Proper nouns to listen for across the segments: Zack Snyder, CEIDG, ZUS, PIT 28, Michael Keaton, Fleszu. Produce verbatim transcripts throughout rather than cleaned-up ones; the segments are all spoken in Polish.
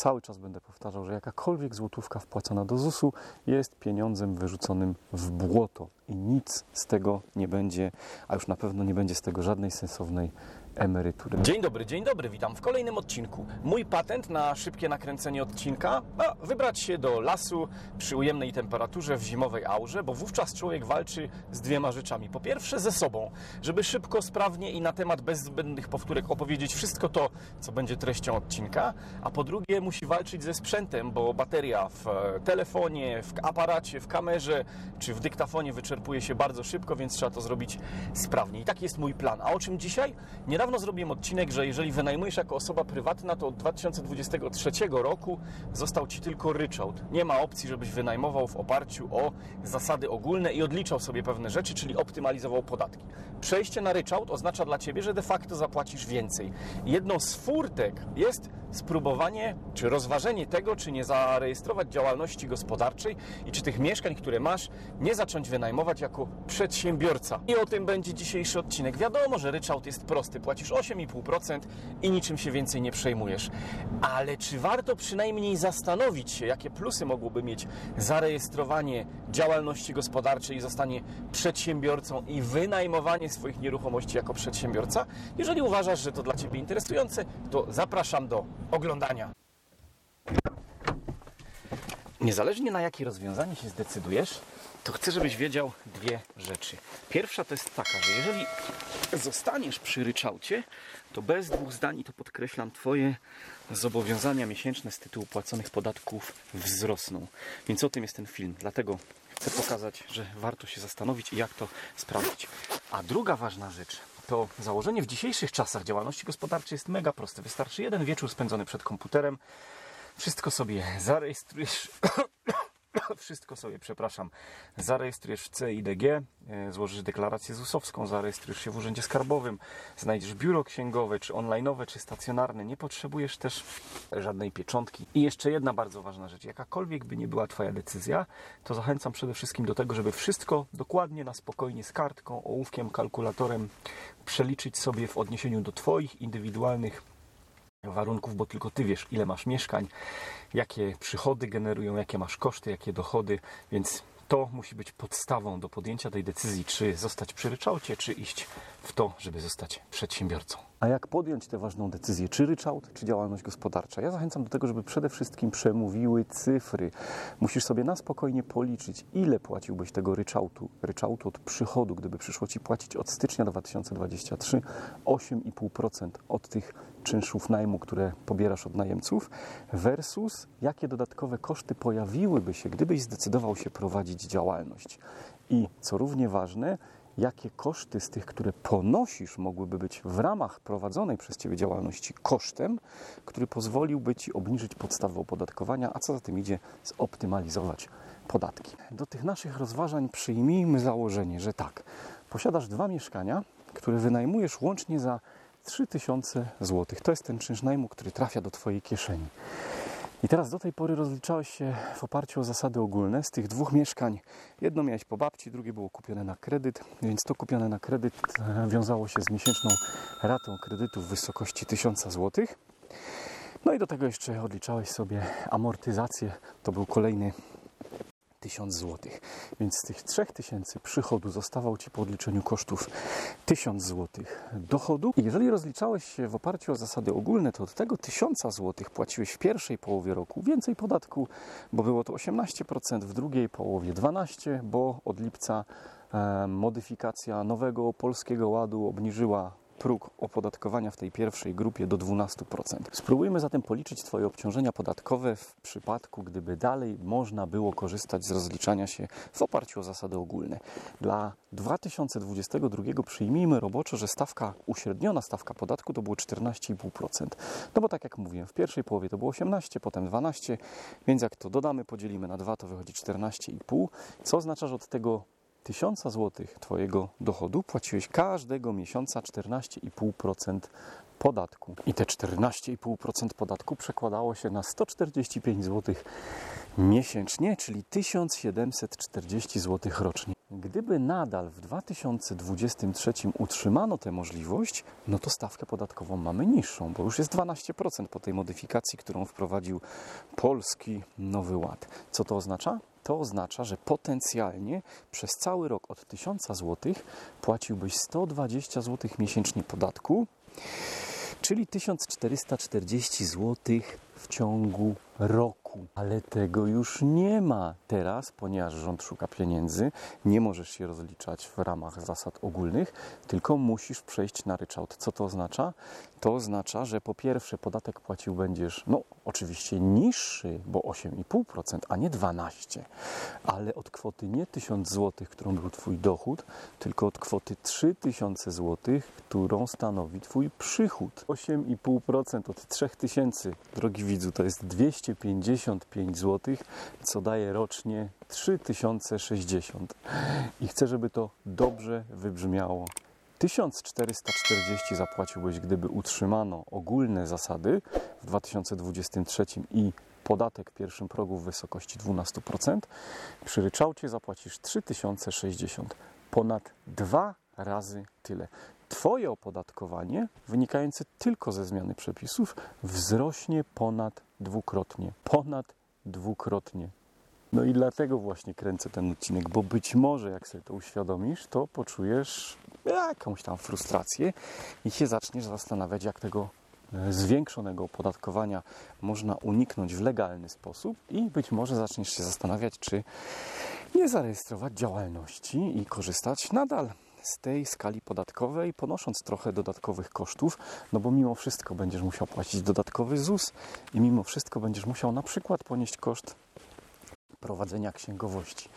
Cały czas będę powtarzał, że jakakolwiek złotówka wpłacona do zusu jest pieniądzem wyrzuconym w błoto i nic z tego nie będzie, a już na pewno nie będzie z tego żadnej sensownej emerytury. Dzień dobry, dzień dobry, witam w kolejnym odcinku. Mój patent na szybkie nakręcenie odcinka? A, wybrać się do lasu przy ujemnej temperaturze w zimowej aurze, bo wówczas człowiek walczy z dwiema rzeczami. Po pierwsze ze sobą, żeby szybko, sprawnie i na temat bez zbędnych powtórek opowiedzieć wszystko to, co będzie treścią odcinka, a po drugie musi walczyć ze sprzętem, bo bateria w telefonie, w aparacie, w kamerze czy w dyktafonie wyczerpuje się bardzo szybko, więc trzeba to zrobić sprawnie. I taki jest mój plan. A o czym dzisiaj? Niedawno zrobiłem odcinek, że jeżeli wynajmujesz jako osoba prywatna, to od dwa tysiące dwudziestego trzeciego roku został Ci tylko ryczałt. Nie ma opcji, żebyś wynajmował w oparciu o zasady ogólne i odliczał sobie pewne rzeczy, czyli optymalizował podatki. Przejście na ryczałt oznacza dla Ciebie, że de facto zapłacisz więcej. Jedną z furtek jest spróbowanie czy rozważenie tego, czy nie zarejestrować działalności gospodarczej i czy tych mieszkań, które masz, nie zacząć wynajmować jako przedsiębiorca. I o tym będzie dzisiejszy odcinek. Wiadomo, że ryczałt jest prosty. Płacisz osiem i pół procent i niczym się więcej nie przejmujesz. Ale czy warto przynajmniej zastanowić się, jakie plusy mogłoby mieć zarejestrowanie działalności gospodarczej i zostanie przedsiębiorcą i wynajmowanie swoich nieruchomości jako przedsiębiorca? Jeżeli uważasz, że to dla Ciebie interesujące, to zapraszam do oglądania. Niezależnie na jakie rozwiązanie się zdecydujesz, to chcę, żebyś wiedział dwie rzeczy. Pierwsza to jest taka, że jeżeli zostaniesz przy ryczałcie, to bez dwóch zdań, i to podkreślam, Twoje zobowiązania miesięczne z tytułu płaconych podatków wzrosną. Więc o tym jest ten film. Dlatego chcę pokazać, że warto się zastanowić i jak to sprawdzić. A druga ważna rzecz to założenie w dzisiejszych czasach działalności gospodarczej jest mega proste. Wystarczy jeden wieczór spędzony przed komputerem. Wszystko sobie zarejestrujesz... Wszystko sobie, przepraszam, zarejestrujesz w C E I D G, złożysz deklarację zusowską, zarejestrujesz się w Urzędzie Skarbowym, znajdziesz biuro księgowe, czy online'owe, czy stacjonarne. Nie potrzebujesz też żadnej pieczątki. I jeszcze jedna bardzo ważna rzecz. Jakakolwiek by nie była Twoja decyzja, to zachęcam przede wszystkim do tego, żeby wszystko dokładnie, na spokojnie, z kartką, ołówkiem, kalkulatorem przeliczyć sobie w odniesieniu do Twoich indywidualnych warunków, bo tylko Ty wiesz, ile masz mieszkań, jakie przychody generują, jakie masz koszty, jakie dochody, więc to musi być podstawą do podjęcia tej decyzji, czy zostać przy ryczałcie, czy iść w to, żeby zostać przedsiębiorcą. A jak podjąć tę ważną decyzję, czy ryczałt, czy działalność gospodarcza? Ja zachęcam do tego, żeby przede wszystkim przemówiły cyfry. Musisz sobie na spokojnie policzyć, ile płaciłbyś tego ryczałtu, ryczałtu od przychodu, gdyby przyszło Ci płacić od stycznia dwa tysiące dwudziestego trzeciego osiem i pół procent od tych czynszów najmu, które pobierasz od najemców, versus jakie dodatkowe koszty pojawiłyby się, gdybyś zdecydował się prowadzić działalność. I co równie ważne, jakie koszty z tych, które ponosisz, mogłyby być w ramach prowadzonej przez Ciebie działalności kosztem, który pozwoliłby Ci obniżyć podstawę opodatkowania, a co za tym idzie, zoptymalizować podatki. Do tych naszych rozważań przyjmijmy założenie, że tak, posiadasz dwa mieszkania, które wynajmujesz łącznie za trzy tysiące złotych. To jest ten czynsz najmu, który trafia do Twojej kieszeni. I teraz do tej pory rozliczałeś się w oparciu o zasady ogólne. Z tych dwóch mieszkań jedno miałeś po babci, drugie było kupione na kredyt, więc to kupione na kredyt wiązało się z miesięczną ratą kredytu w wysokości tysiąc złotych. No i do tego jeszcze odliczałeś sobie amortyzację, to był kolejny tysiąc złotych. Więc z tych trzech tysięcy przychodu zostawał Ci po odliczeniu kosztów tysiąc złotych dochodu. I jeżeli rozliczałeś się w oparciu o zasady ogólne, to od tego tysiąc złotych płaciłeś w pierwszej połowie roku więcej podatku, bo było to osiemnaście procent, w drugiej połowie dwanaście procent, bo od lipca e, modyfikacja nowego Polskiego Ładu obniżyła próg opodatkowania w tej pierwszej grupie do dwanaście procent. Spróbujmy zatem policzyć Twoje obciążenia podatkowe w przypadku, gdyby dalej można było korzystać z rozliczania się w oparciu o zasady ogólne. Dla dwa tysiące dwudziestego drugiego przyjmijmy roboczo, że stawka uśredniona stawka podatku to było czternaście i pół procent. No bo tak jak mówiłem, w pierwszej połowie to było osiemnaście procent, potem dwanaście procent, więc jak to dodamy, podzielimy na dwa, to wychodzi czternaście i pół procent, co oznacza, że od tego tysiąc złotych Twojego dochodu płaciłeś każdego miesiąca czternaście i pół procent podatku. I te czternaście i pół procent podatku przekładało się na sto czterdzieści pięć złotych miesięcznie, czyli tysiąc siedemset czterdzieści złotych rocznie. Gdyby nadal w dwa tysiące dwudziestym trzecim utrzymano tę możliwość, no to stawkę podatkową mamy niższą, bo już jest dwanaście procent po tej modyfikacji, którą wprowadził Polski Nowy Ład. Co to oznacza? To oznacza, że potencjalnie przez cały rok od tysiąca złotych płaciłbyś sto dwadzieścia złotych miesięcznie podatku, czyli tysiąc czterysta czterdzieści złotych w ciągu roku. Ale tego już nie ma teraz, ponieważ rząd szuka pieniędzy. Nie możesz się rozliczać w ramach zasad ogólnych, tylko musisz przejść na ryczałt. Co to oznacza? To oznacza, że po pierwsze podatek płacił będziesz, no oczywiście niższy, bo osiem i pół procent, a nie dwanaście procent. Ale od kwoty nie tysiąc złotych, którą był twój dochód, tylko od kwoty trzy tysiące złotych, którą stanowi twój przychód. osiem i pół procent od trzy tysiące, drogi widzu, to jest dwieście pięćdziesiąt pięć złotych, co daje rocznie trzy tysiące sześćdziesiąt. I chcę, żeby to dobrze wybrzmiało. tysiąc czterysta czterdzieści zapłaciłbyś, gdyby utrzymano ogólne zasady w dwa tysiące dwudziestym trzecim i podatek w pierwszym progu w wysokości dwanaście procent. Przy ryczałcie zapłacisz trzy tysiące sześćdziesiąt. Ponad dwa razy tyle. Twoje opodatkowanie, wynikające tylko ze zmiany przepisów, wzrośnie ponad dwukrotnie. Ponad dwukrotnie. No i dlatego właśnie kręcę ten odcinek, bo być może jak sobie to uświadomisz, to poczujesz jakąś tam frustrację i się zaczniesz zastanawiać, jak tego zwiększonego opodatkowania można uniknąć w legalny sposób i być może zaczniesz się zastanawiać, czy nie zarejestrować działalności i korzystać nadal z tej skali podatkowej, ponosząc trochę dodatkowych kosztów, no bo mimo wszystko będziesz musiał płacić dodatkowy ZUS i mimo wszystko będziesz musiał na przykład ponieść koszt prowadzenia księgowości.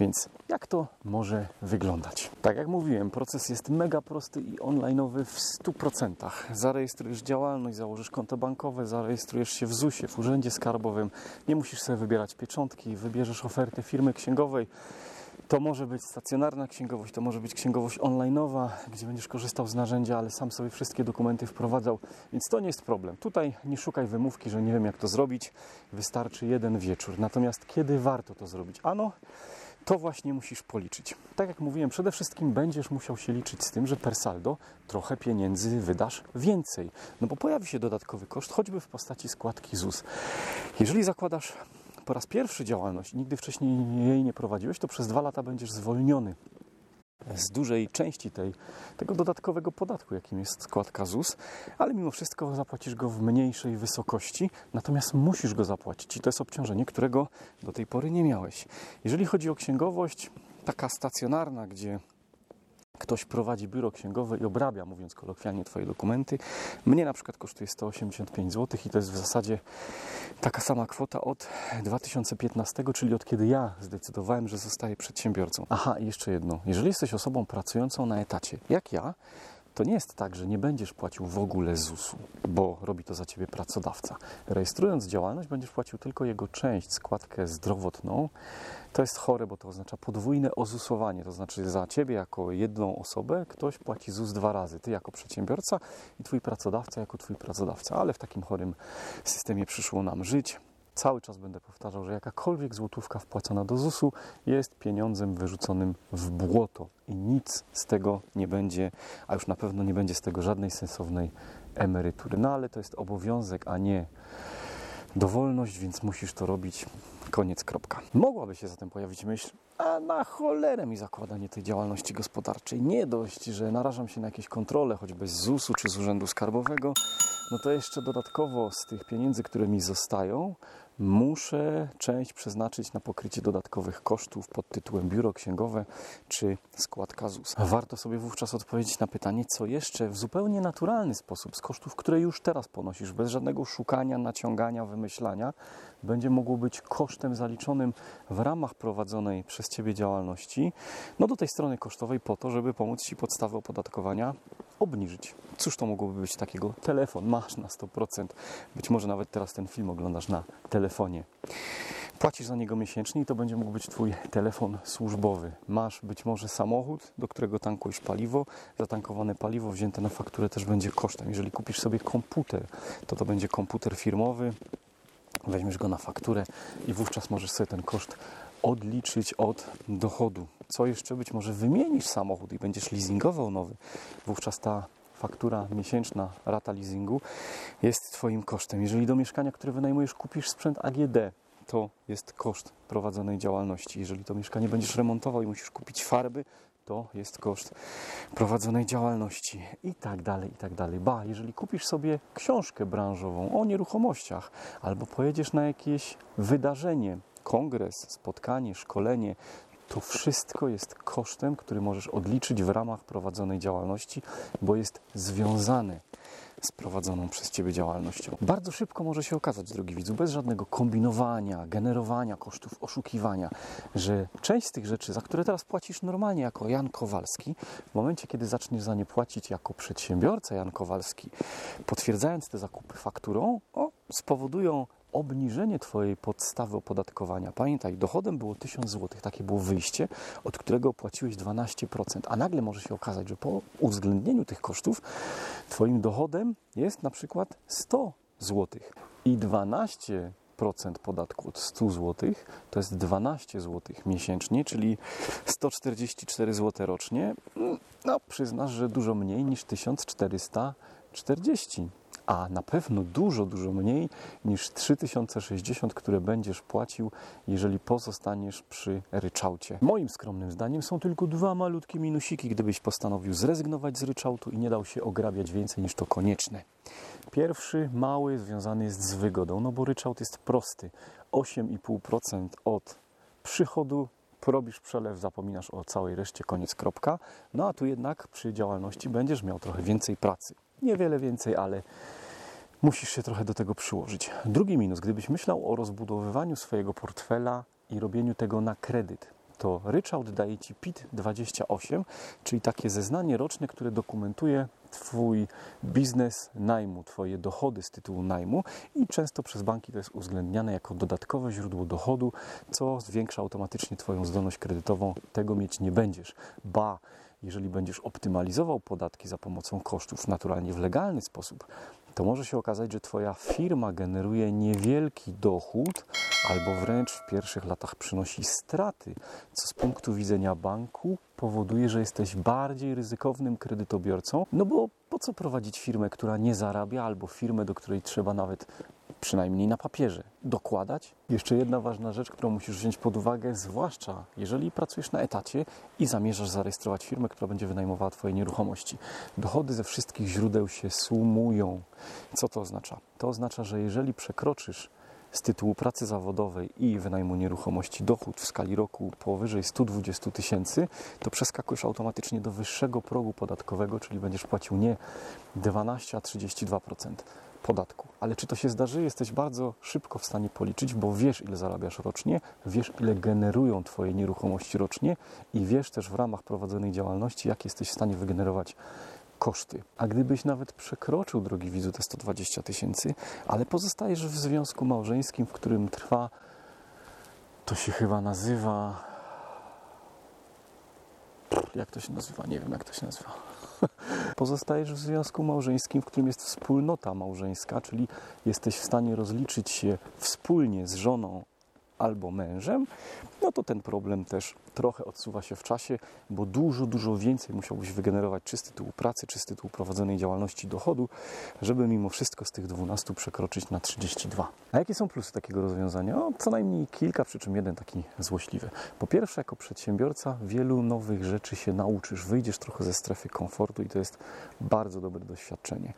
Więc jak to może wyglądać? Tak jak mówiłem, proces jest mega prosty i online'owy w stu procentach. Zarejestrujesz działalność, założysz konto bankowe, zarejestrujesz się w zusie, w Urzędzie Skarbowym, nie musisz sobie wybierać pieczątki, wybierzesz ofertę firmy księgowej. To może być stacjonarna księgowość, to może być księgowość online'owa, gdzie będziesz korzystał z narzędzia, ale sam sobie wszystkie dokumenty wprowadzał, więc to nie jest problem. Tutaj nie szukaj wymówki, że nie wiem jak to zrobić, wystarczy jeden wieczór. Natomiast kiedy warto to zrobić? Ano, to właśnie musisz policzyć. Tak jak mówiłem, przede wszystkim będziesz musiał się liczyć z tym, że per saldo trochę pieniędzy wydasz więcej, no bo pojawi się dodatkowy koszt, choćby w postaci składki ZUS. Jeżeli zakładasz po raz pierwszy działalność, nigdy wcześniej jej nie prowadziłeś, to przez dwa lata będziesz zwolniony z dużej części tej, tego dodatkowego podatku, jakim jest składka ZUS, ale mimo wszystko zapłacisz go w mniejszej wysokości, natomiast musisz go zapłacić i to jest obciążenie, którego do tej pory nie miałeś. Jeżeli chodzi o księgowość, taka stacjonarna, gdzie ktoś prowadzi biuro księgowe i obrabia, mówiąc kolokwialnie, twoje dokumenty. Mnie na przykład kosztuje sto osiemdziesiąt pięć złotych i to jest w zasadzie taka sama kwota od dwa tysiące piętnastego, czyli od kiedy ja zdecydowałem, że zostaję przedsiębiorcą. Aha, i jeszcze jedno. Jeżeli jesteś osobą pracującą na etacie, jak ja, to nie jest tak, że nie będziesz płacił w ogóle zusu, bo robi to za ciebie pracodawca. Rejestrując działalność, będziesz płacił tylko jego część, składkę zdrowotną. To jest chore, bo to oznacza podwójne ozusowanie. To znaczy za ciebie jako jedną osobę ktoś płaci ZUS dwa razy. Ty jako przedsiębiorca i twój pracodawca jako twój pracodawca. Ale w takim chorym systemie przyszło nam żyć. Cały czas będę powtarzał, że jakakolwiek złotówka wpłacona do zusu jest pieniądzem wyrzuconym w błoto i nic z tego nie będzie, a już na pewno nie będzie z tego żadnej sensownej emerytury. No ale to jest obowiązek, a nie dowolność, więc musisz to robić. Koniec, kropka. Mogłaby się zatem pojawić myśl, a na cholerę mi zakładanie tej działalności gospodarczej. Nie dość, że narażam się na jakieś kontrole, choćby z zusu czy z Urzędu Skarbowego, no to jeszcze dodatkowo z tych pieniędzy, które mi zostają, muszę część przeznaczyć na pokrycie dodatkowych kosztów pod tytułem biuro księgowe czy składka ZUS. Warto sobie wówczas odpowiedzieć na pytanie, co jeszcze w zupełnie naturalny sposób z kosztów, które już teraz ponosisz, bez żadnego szukania, naciągania, wymyślania, będzie mogło być kosztem zaliczonym w ramach prowadzonej przez Ciebie działalności, no do tej strony kosztowej po to, żeby pomóc Ci podstawę opodatkowania obniżyć. Cóż to mogłoby być takiego? Telefon masz na sto procent. Być może nawet teraz ten film oglądasz na telefonie. Płacisz za niego miesięcznie i to będzie mógł być Twój telefon służbowy. Masz być może samochód, do którego tankujesz paliwo. Zatankowane paliwo wzięte na fakturę też będzie kosztem. Jeżeli kupisz sobie komputer, to to będzie komputer firmowy. weźmiesz go na fakturę i wówczas możesz sobie ten koszt odliczyć od dochodu. Co jeszcze? Być może wymienisz samochód i będziesz leasingował nowy. Wówczas ta faktura miesięczna, rata leasingu jest Twoim kosztem. Jeżeli do mieszkania, które wynajmujesz, kupisz sprzęt A G D, to jest koszt prowadzonej działalności. Jeżeli to mieszkanie będziesz remontował i musisz kupić farby, to jest koszt prowadzonej działalności i tak dalej, i tak dalej. Ba, jeżeli kupisz sobie książkę branżową o nieruchomościach albo pojedziesz na jakieś wydarzenie, kongres, spotkanie, szkolenie, to wszystko jest kosztem, który możesz odliczyć w ramach prowadzonej działalności, bo jest związany z prowadzoną przez Ciebie działalnością. Bardzo szybko może się okazać, drogi widzu, bez żadnego kombinowania, generowania kosztów, oszukiwania, że część z tych rzeczy, za które teraz płacisz normalnie jako Jan Kowalski, w momencie, kiedy zaczniesz za nie płacić jako przedsiębiorca Jan Kowalski, potwierdzając te zakupy fakturą, o, spowodują obniżenie Twojej podstawy opodatkowania. Pamiętaj, dochodem było tysiąc złotych, takie było wyjście, od którego opłaciłeś dwanaście procent, a nagle może się okazać, że po uwzględnieniu tych kosztów Twoim dochodem jest na przykład sto złotych i dwanaście procent podatku od stu złotych to jest dwanaście złotych miesięcznie, czyli sto czterdzieści cztery złote rocznie. No, przyznasz, że dużo mniej niż tysiąc czterysta czterdzieści, a na pewno dużo, dużo mniej niż trzy tysiące sześćdziesiąt, które będziesz płacił, jeżeli pozostaniesz przy ryczałcie. Moim skromnym zdaniem są tylko dwa malutkie minusiki, gdybyś postanowił zrezygnować z ryczałtu i nie dał się ograbiać więcej niż to konieczne. Pierwszy, mały, związany jest z wygodą, no bo ryczałt jest prosty. osiem i pół procent od przychodu, robisz przelew, zapominasz o całej reszcie, koniec, kropka. No a tu jednak przy działalności będziesz miał trochę więcej pracy. Niewiele więcej, ale musisz się trochę do tego przyłożyć. Drugi minus, gdybyś myślał o rozbudowywaniu swojego portfela i robieniu tego na kredyt, to ryczałt daje Ci P I T dwadzieścia osiem, czyli takie zeznanie roczne, które dokumentuje Twój biznes najmu, Twoje dochody z tytułu najmu i często przez banki to jest uwzględniane jako dodatkowe źródło dochodu, co zwiększa automatycznie Twoją zdolność kredytową. Tego mieć nie będziesz. Ba, jeżeli będziesz optymalizował podatki za pomocą kosztów naturalnie w legalny sposób, to może się okazać, że Twoja firma generuje niewielki dochód albo wręcz w pierwszych latach przynosi straty, co z punktu widzenia banku powoduje, że jesteś bardziej ryzykownym kredytobiorcą, no bo po co prowadzić firmę, która nie zarabia, albo firmę, do której trzeba nawet, przynajmniej na papierze, dokładać? Jeszcze jedna ważna rzecz, którą musisz wziąć pod uwagę, zwłaszcza jeżeli pracujesz na etacie i zamierzasz zarejestrować firmę, która będzie wynajmowała Twoje nieruchomości. Dochody ze wszystkich źródeł się sumują. Co to oznacza? To oznacza, że jeżeli przekroczysz z tytułu pracy zawodowej i wynajmu nieruchomości dochód w skali roku powyżej sto dwadzieścia tysięcy, to przeskakujesz automatycznie do wyższego progu podatkowego, czyli będziesz płacił nie dwanaście, a trzydzieści dwa procent podatku. Ale czy to się zdarzy? Jesteś bardzo szybko w stanie policzyć, bo wiesz, ile zarabiasz rocznie, wiesz, ile generują Twoje nieruchomości rocznie i wiesz też w ramach prowadzonej działalności, jak jesteś w stanie wygenerować koszty. A gdybyś nawet przekroczył, drogi widzu, te sto dwadzieścia tysięcy, ale pozostajesz w związku małżeńskim, w którym trwa, to się chyba nazywa, jak to się nazywa? Nie wiem, jak to się nazywa. Pozostajesz w związku małżeńskim, w którym jest wspólnota małżeńska, czyli jesteś w stanie rozliczyć się wspólnie z żoną albo mężem, no to ten problem też trochę odsuwa się w czasie, bo dużo, dużo więcej musiałbyś wygenerować czy z tytułu pracy, czy z tytułu prowadzonej działalności dochodu, żeby mimo wszystko z tych dwunastu przekroczyć na trzydzieści dwa. A jakie są plusy takiego rozwiązania? No, co najmniej kilka, przy czym jeden taki złośliwy. Po pierwsze, jako przedsiębiorca wielu nowych rzeczy się nauczysz, wyjdziesz trochę ze strefy komfortu i to jest bardzo dobre doświadczenie.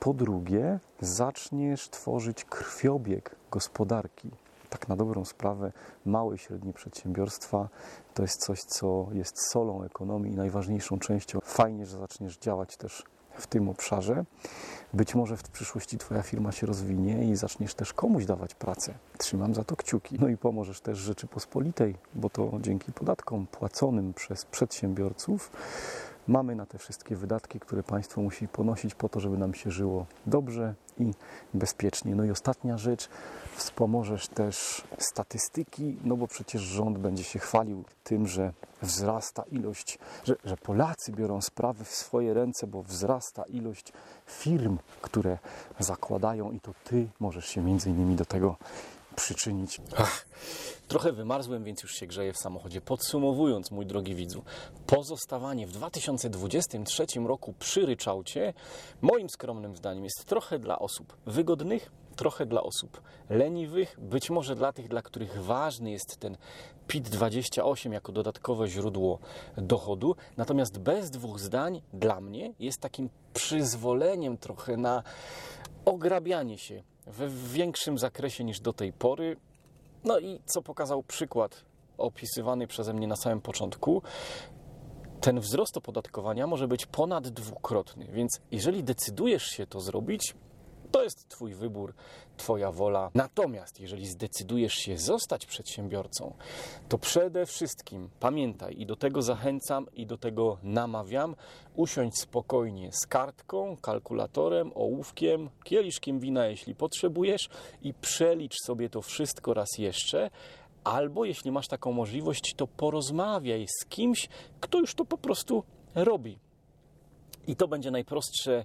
Po drugie, zaczniesz tworzyć krwiobieg gospodarki. Tak na dobrą sprawę małe i średnie przedsiębiorstwa to jest coś, co jest solą ekonomii i najważniejszą częścią. Fajnie, że zaczniesz działać też w tym obszarze. Być może w przyszłości Twoja firma się rozwinie i zaczniesz też komuś dawać pracę. Trzymam za to kciuki. No i pomożesz też Rzeczypospolitej, bo to dzięki podatkom płaconym przez przedsiębiorców mamy na te wszystkie wydatki, które państwo musi ponosić po to, żeby nam się żyło dobrze i bezpiecznie. No i ostatnia rzecz, wspomożesz też statystyki, no bo przecież rząd będzie się chwalił tym, że wzrasta ilość, że, że Polacy biorą sprawy w swoje ręce, bo wzrasta ilość firm, które zakładają i to ty możesz się między innymi do tego przyczynić. Ach, trochę wymarzłem, więc już się grzeję w samochodzie. Podsumowując, mój drogi widzu, pozostawanie w dwa tysiące dwudziestym trzecim roku przy ryczałcie, moim skromnym zdaniem, jest trochę dla osób wygodnych, trochę dla osób leniwych, być może dla tych, dla których ważny jest ten PIT dwadzieścia osiem jako dodatkowe źródło dochodu. Natomiast bez dwóch zdań dla mnie jest takim przyzwoleniem trochę na ograbianie się w większym zakresie niż do tej pory. No i co pokazał przykład opisywany przeze mnie na samym początku, ten wzrost opodatkowania może być ponad dwukrotny, więc jeżeli decydujesz się to zrobić, to jest twój wybór, twoja wola. Natomiast jeżeli zdecydujesz się zostać przedsiębiorcą, to przede wszystkim pamiętaj, i do tego zachęcam, i do tego namawiam, usiądź spokojnie z kartką, kalkulatorem, ołówkiem, kieliszkiem wina, jeśli potrzebujesz, i przelicz sobie to wszystko raz jeszcze. Albo jeśli masz taką możliwość, to porozmawiaj z kimś, kto już to po prostu robi. I to będzie najprostsze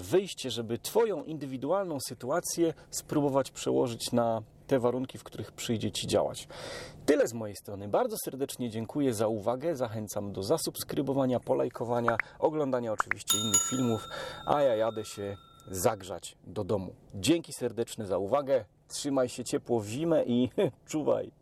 wyjście, żeby twoją indywidualną sytuację spróbować przełożyć na te warunki, w których przyjdzie ci działać. Tyle z mojej strony. Bardzo serdecznie dziękuję za uwagę. Zachęcam do zasubskrybowania, polajkowania, oglądania oczywiście innych filmów, a ja jadę się zagrzać do domu. Dzięki serdeczne za uwagę. Trzymaj się ciepło w zimę i czuwaj.